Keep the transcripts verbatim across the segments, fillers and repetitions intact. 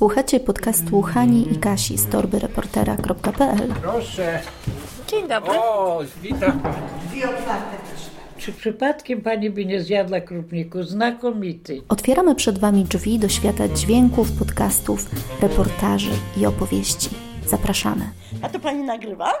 Słuchacie podcastu Hani i Kasi z torby reportera kropka p l. Proszę. Dzień dobry. O, witam. Dwie otwarte też. Czy przypadkiem pani by nie zjadła krupniku? Znakomity. Otwieramy przed wami drzwi do świata dźwięków, podcastów, reportaży i opowieści. Zapraszamy. A to pani nagrywa?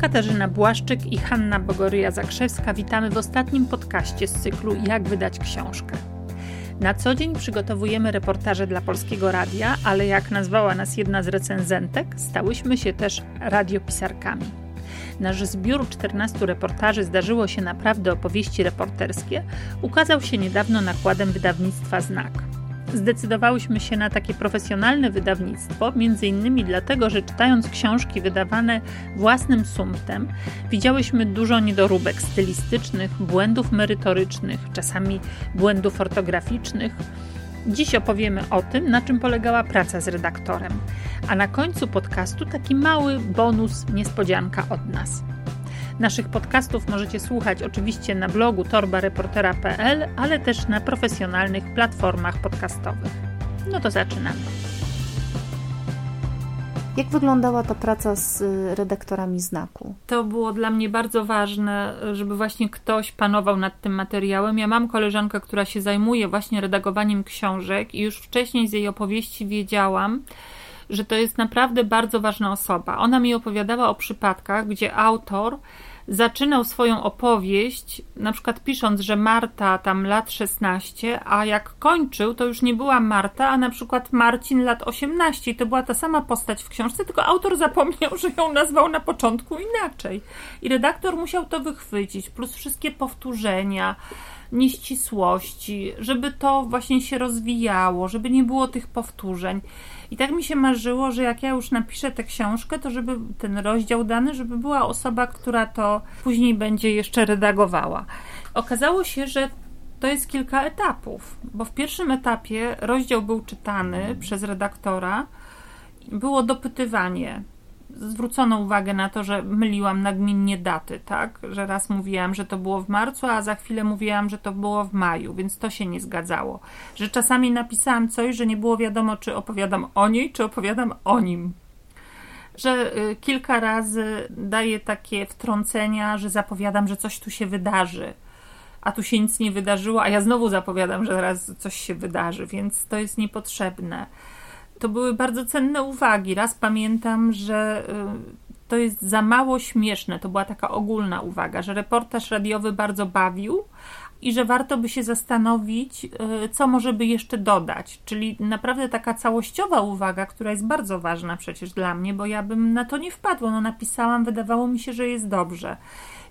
Katarzyna Błaszczyk i Hanna Bogoryja-Zakrzewska witamy w ostatnim podcaście z cyklu Jak wydać książkę. Na co dzień przygotowujemy reportaże dla Polskiego Radia, ale jak nazwała nas jedna z recenzentek, stałyśmy się też radiopisarkami. Nasz zbiór czternastu reportaży Zdarzyło się naprawdę opowieści reporterskie ukazał się niedawno nakładem wydawnictwa Znak. Zdecydowałyśmy się na takie profesjonalne wydawnictwo, między innymi dlatego, że czytając książki wydawane własnym sumptem, widziałyśmy dużo niedoróbek stylistycznych, błędów merytorycznych, czasami błędów ortograficznych. Dziś opowiemy o tym, na czym polegała praca z redaktorem, a na końcu podcastu taki mały bonus, niespodzianka od nas. Naszych podcastów możecie słuchać oczywiście na blogu torba reportera kropka p l, ale też na profesjonalnych platformach podcastowych. No to zaczynamy. Jak wyglądała ta praca z redaktorami Znaku? To było dla mnie bardzo ważne, żeby właśnie ktoś panował nad tym materiałem. Ja mam koleżankę, która się zajmuje właśnie redagowaniem książek i już wcześniej z jej opowieści wiedziałam, że to jest naprawdę bardzo ważna osoba. Ona mi opowiadała o przypadkach, gdzie autor zaczynał swoją opowieść, na przykład pisząc, że Marta tam lat szesnaście, a jak kończył, to już nie była Marta, a na przykład Marcin lat osiemnaście. I to była ta sama postać w książce, tylko autor zapomniał, że ją nazwał na początku inaczej. I redaktor musiał to wychwycić, plus wszystkie powtórzenia, nieścisłości, żeby to właśnie się rozwijało, żeby nie było tych powtórzeń. I tak mi się marzyło, że jak ja już napiszę tę książkę, to żeby ten rozdział dany, żeby była osoba, która to później będzie jeszcze redagowała. Okazało się, że to jest kilka etapów, bo w pierwszym etapie rozdział był czytany przez redaktora, było dopytywanie. Zwrócono uwagę na to, że myliłam nagminnie daty, tak? Że raz mówiłam, że to było w marcu, a za chwilę mówiłam, że to było w maju, więc to się nie zgadzało. Że czasami napisałam coś, że nie było wiadomo, czy opowiadam o niej, czy opowiadam o nim. Że kilka razy daję takie wtrącenia, że zapowiadam, że coś tu się wydarzy, a tu się nic nie wydarzyło, a ja znowu zapowiadam, że teraz coś się wydarzy, więc to jest niepotrzebne. To były bardzo cenne uwagi. Raz pamiętam, że to jest za mało śmieszne. To była taka ogólna uwaga, że reportaż radiowy bardzo bawił i że warto by się zastanowić, co może by jeszcze dodać. Czyli naprawdę taka całościowa uwaga, która jest bardzo ważna przecież dla mnie, bo ja bym na to nie wpadła. No napisałam, wydawało mi się, że jest dobrze.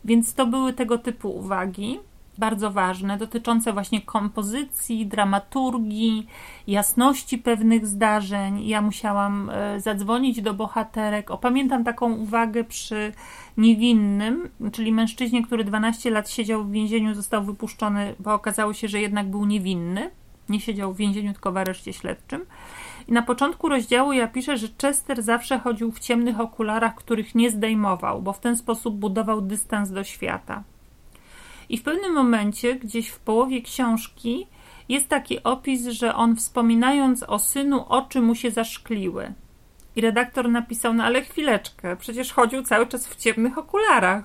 Więc to były tego typu uwagi. Bardzo ważne, dotyczące właśnie kompozycji, dramaturgii, jasności pewnych zdarzeń. Ja musiałam zadzwonić do bohaterek. O, pamiętam taką uwagę przy niewinnym, czyli mężczyźnie, który dwanaście lat siedział w więzieniu, został wypuszczony, bo okazało się, że jednak był niewinny. Nie siedział w więzieniu, tylko w areszcie śledczym. I na początku rozdziału ja piszę, że Chester zawsze chodził w ciemnych okularach, których nie zdejmował, bo w ten sposób budował dystans do świata. I w pewnym momencie, gdzieś w połowie książki, jest taki opis, że on wspominając o synu, oczy mu się zaszkliły. I redaktor napisał, no ale chwileczkę, przecież chodził cały czas w ciemnych okularach.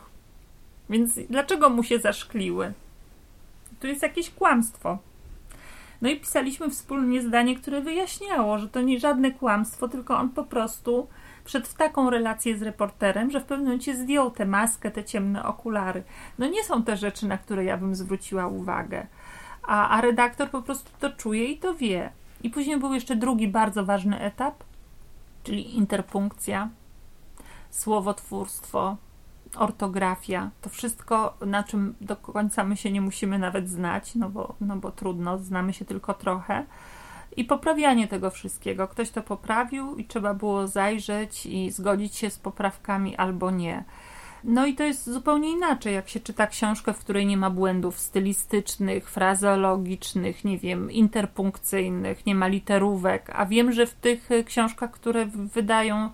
Więc dlaczego mu się zaszkliły? Tu jest jakieś kłamstwo. No i pisaliśmy wspólnie zdanie, które wyjaśniało, że to nie żadne kłamstwo, tylko on po prostu wszedł w taką relację z reporterem, że w pewnym momencie zdjął tę maskę, te ciemne okulary. No nie są te rzeczy, na które ja bym zwróciła uwagę. A, a redaktor po prostu to czuje i to wie. I później był jeszcze drugi bardzo ważny etap, czyli interpunkcja, słowotwórstwo, ortografia. To wszystko, na czym do końca my się nie musimy nawet znać, no bo, no bo trudno, znamy się tylko trochę. I poprawianie tego wszystkiego. Ktoś to poprawił i trzeba było zajrzeć i zgodzić się z poprawkami albo nie. No i to jest zupełnie inaczej, jak się czyta książkę, w której nie ma błędów stylistycznych, frazeologicznych, nie wiem, interpunkcyjnych, nie ma literówek, a wiem, że w tych książkach, które wydają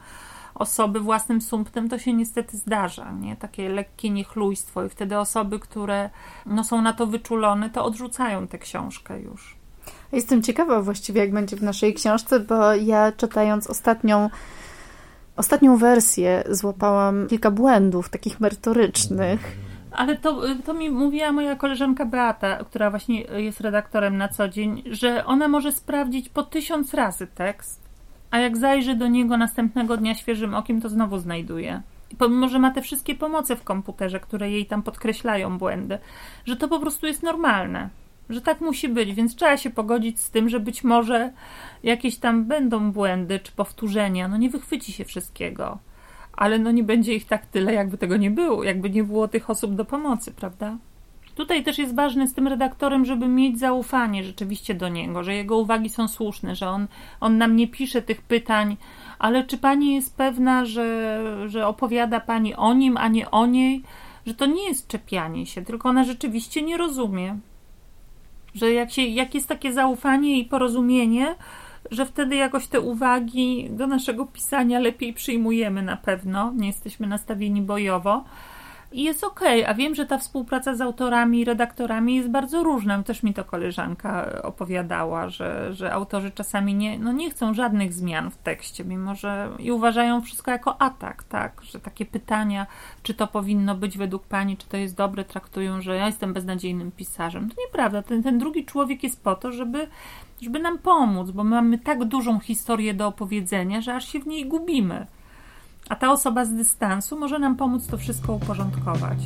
osoby własnym sumptem, to się niestety zdarza, nie? Takie lekkie niechlujstwo i wtedy osoby, które no, są na to wyczulone, to odrzucają tę książkę już. Jestem ciekawa właściwie, jak będzie w naszej książce, bo ja czytając ostatnią ostatnią wersję złapałam kilka błędów takich merytorycznych. Ale to, to mi mówiła moja koleżanka Beata, która właśnie jest redaktorem na co dzień, że ona może sprawdzić po tysiąc razy tekst, a jak zajrzy do niego następnego dnia świeżym okiem, to znowu znajduje. I pomimo, że ma te wszystkie pomoce w komputerze, które jej tam podkreślają błędy, że to po prostu jest normalne, że tak musi być, więc trzeba się pogodzić z tym, że być może jakieś tam będą błędy czy powtórzenia, no nie wychwyci się wszystkiego. Ale no nie będzie ich tak tyle, jakby tego nie było, jakby nie było tych osób do pomocy, prawda? Tutaj też jest ważne z tym redaktorem, żeby mieć zaufanie rzeczywiście do niego, że jego uwagi są słuszne, że on, on nam nie pisze tych pytań, ale czy pani jest pewna, że, że opowiada pani o nim, a nie o niej, że to nie jest czepianie się, tylko ona rzeczywiście nie rozumie, że jak, się, jak jest takie zaufanie i porozumienie, że wtedy jakoś te uwagi do naszego pisania lepiej przyjmujemy na pewno, nie jesteśmy nastawieni bojowo i jest okej, okay. A wiem, że ta współpraca z autorami i redaktorami jest bardzo różna, też mi to koleżanka opowiadała, że, że autorzy czasami nie, no nie chcą żadnych zmian w tekście, mimo że i uważają wszystko jako atak, tak, że takie pytania, czy to powinno być według pani, czy to jest dobre, traktują, że ja jestem beznadziejnym pisarzem. To nieprawda, ten, ten drugi człowiek jest po to, żeby żeby nam pomóc, bo my mamy tak dużą historię do opowiedzenia, że aż się w niej gubimy. A ta osoba z dystansu może nam pomóc to wszystko uporządkować.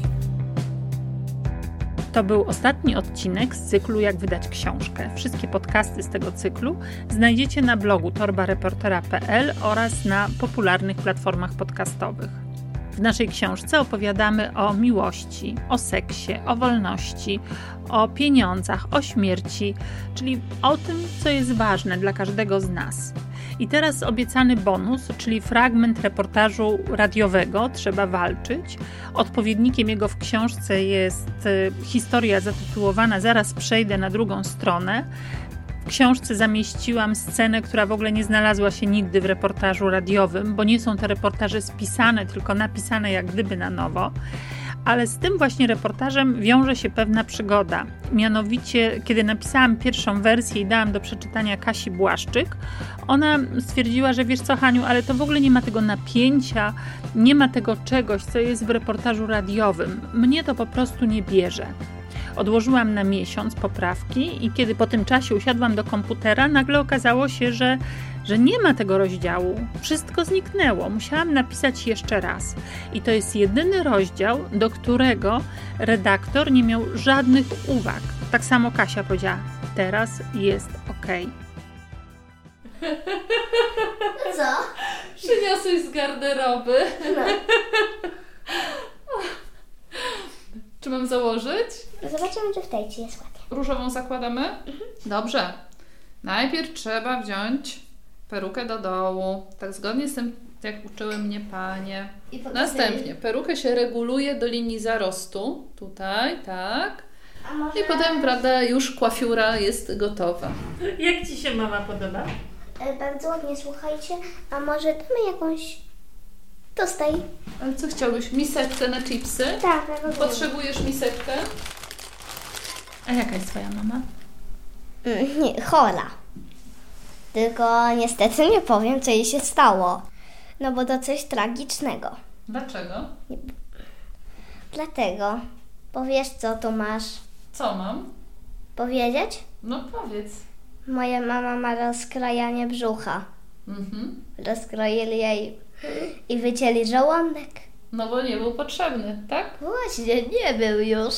To był ostatni odcinek z cyklu Jak wydać książkę. Wszystkie podcasty z tego cyklu znajdziecie na blogu torba reportera kropka p l oraz na popularnych platformach podcastowych. W naszej książce opowiadamy o miłości, o seksie, o wolności, o pieniądzach, o śmierci, czyli o tym, co jest ważne dla każdego z nas. I teraz obiecany bonus, czyli fragment reportażu radiowego Trzeba walczyć. Odpowiednikiem jego w książce jest historia zatytułowana Zaraz przejdę na drugą stronę. W książce zamieściłam scenę, która w ogóle nie znalazła się nigdy w reportażu radiowym, bo nie są te reportaże spisane, tylko napisane jak gdyby na nowo. Ale z tym właśnie reportażem wiąże się pewna przygoda. Mianowicie, kiedy napisałam pierwszą wersję i dałam do przeczytania Kasi Błaszczyk, ona stwierdziła, że wiesz co, Haniu, ale to w ogóle nie ma tego napięcia, nie ma tego czegoś, co jest w reportażu radiowym. Mnie to po prostu nie bierze. Odłożyłam na miesiąc poprawki i kiedy po tym czasie usiadłam do komputera, nagle okazało się, że, że nie ma tego rozdziału. Wszystko zniknęło. Musiałam napisać jeszcze raz. I to jest jedyny rozdział, do którego redaktor nie miał żadnych uwag. Tak samo Kasia powiedziała, teraz jest okej. No co? Przyniosłeś z garderoby. No. Czy mam założyć? Zobaczymy, czy w tej ci je składę. Różową zakładamy? Mhm. Dobrze. Najpierw trzeba wziąć perukę do dołu. Tak zgodnie z tym, jak uczyły mnie panie. Następnie perukę się reguluje do linii zarostu. Tutaj, tak. A może... I potem, prawda, już kłafiura jest gotowa. Jak ci się mama podoba? E, bardzo ładnie, słuchajcie. A może damy jakąś... To staj. Ale co chciałbyś? Miseczkę na chipsy? Tak, tak. Potrzebujesz miseczkę? A jaka jest twoja mama? Nie, chora. Tylko niestety nie powiem, co jej się stało. No bo to coś tragicznego. Dlaczego? Nie. Dlatego. Bo wiesz, co tu masz? Co mam? Powiedzieć? No powiedz. Moja mama ma rozkrajanie brzucha. Mhm. Rozkroili jej... I wycięli żołądek. No bo nie był potrzebny, tak? Właśnie, nie był już.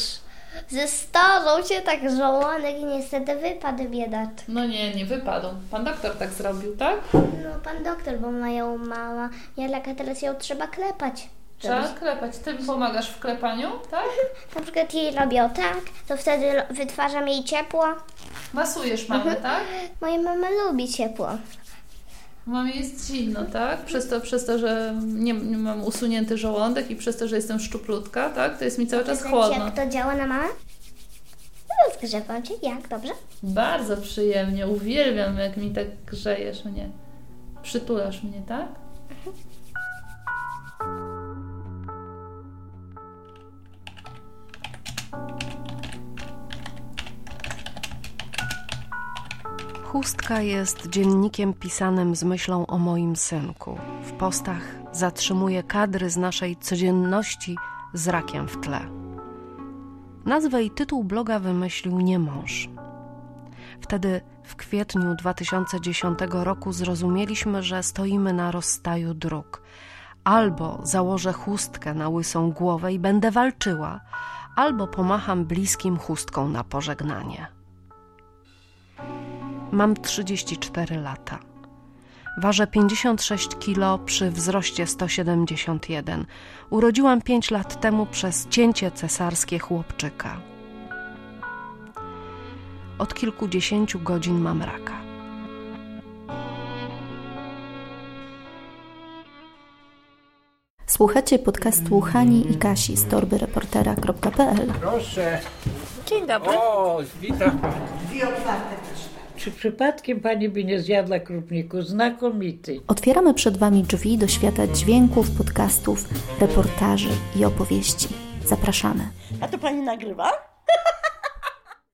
Zestarzał się tak żołądek i niestety wypadł biedaczek. No nie, nie wypadł. Pan doktor tak zrobił, tak? No pan doktor, bo moja mama Jelaka, teraz ją trzeba klepać. Trzeba klepać. Ty pomagasz w klepaniu, tak? Na przykład jej robią tak, to wtedy wytwarzam jej ciepło. Masujesz mamę, tak? Moja mama lubi ciepło. Mamie jest zimno, tak? Przez to, przez to że nie, nie mam usunięty żołądek i przez to, że jestem szczuplutka, tak? To jest mi cały czas chłodno. Jak to działa na mamę? No, zgrzewam cię. Jak? Dobrze? Bardzo przyjemnie. Uwielbiam, jak mi tak grzejesz mnie. Przytulasz mnie, tak? Mhm. Chustka jest dziennikiem pisanym z myślą o moim synku. W postach zatrzymuje kadry z naszej codzienności z rakiem w tle. Nazwę i tytuł bloga wymyślił nie mąż. Wtedy w kwietniu dwa tysiące dziesiątego roku zrozumieliśmy, że stoimy na rozstaju dróg. Albo założę chustkę na łysą głowę i będę walczyła, albo pomacham bliskim chustką na pożegnanie. Mam trzydzieści cztery lata. Ważę pięćdziesiąt sześć kilogramów przy wzroście sto siedemdziesiąt jeden. Urodziłam pięć lat temu przez cięcie cesarskie chłopczyka. Od kilkudziesięciu godzin mam raka. Słuchacie podcastu Hani i Kasi z torby reportera kropka p l. Proszę. Dzień dobry. O, witam. Dwie otwarte też. Czy przypadkiem pani by nie zjadła krupniku? Znakomity. Otwieramy przed wami drzwi do świata dźwięków, podcastów, reportaży i opowieści. Zapraszamy. A to pani nagrywa?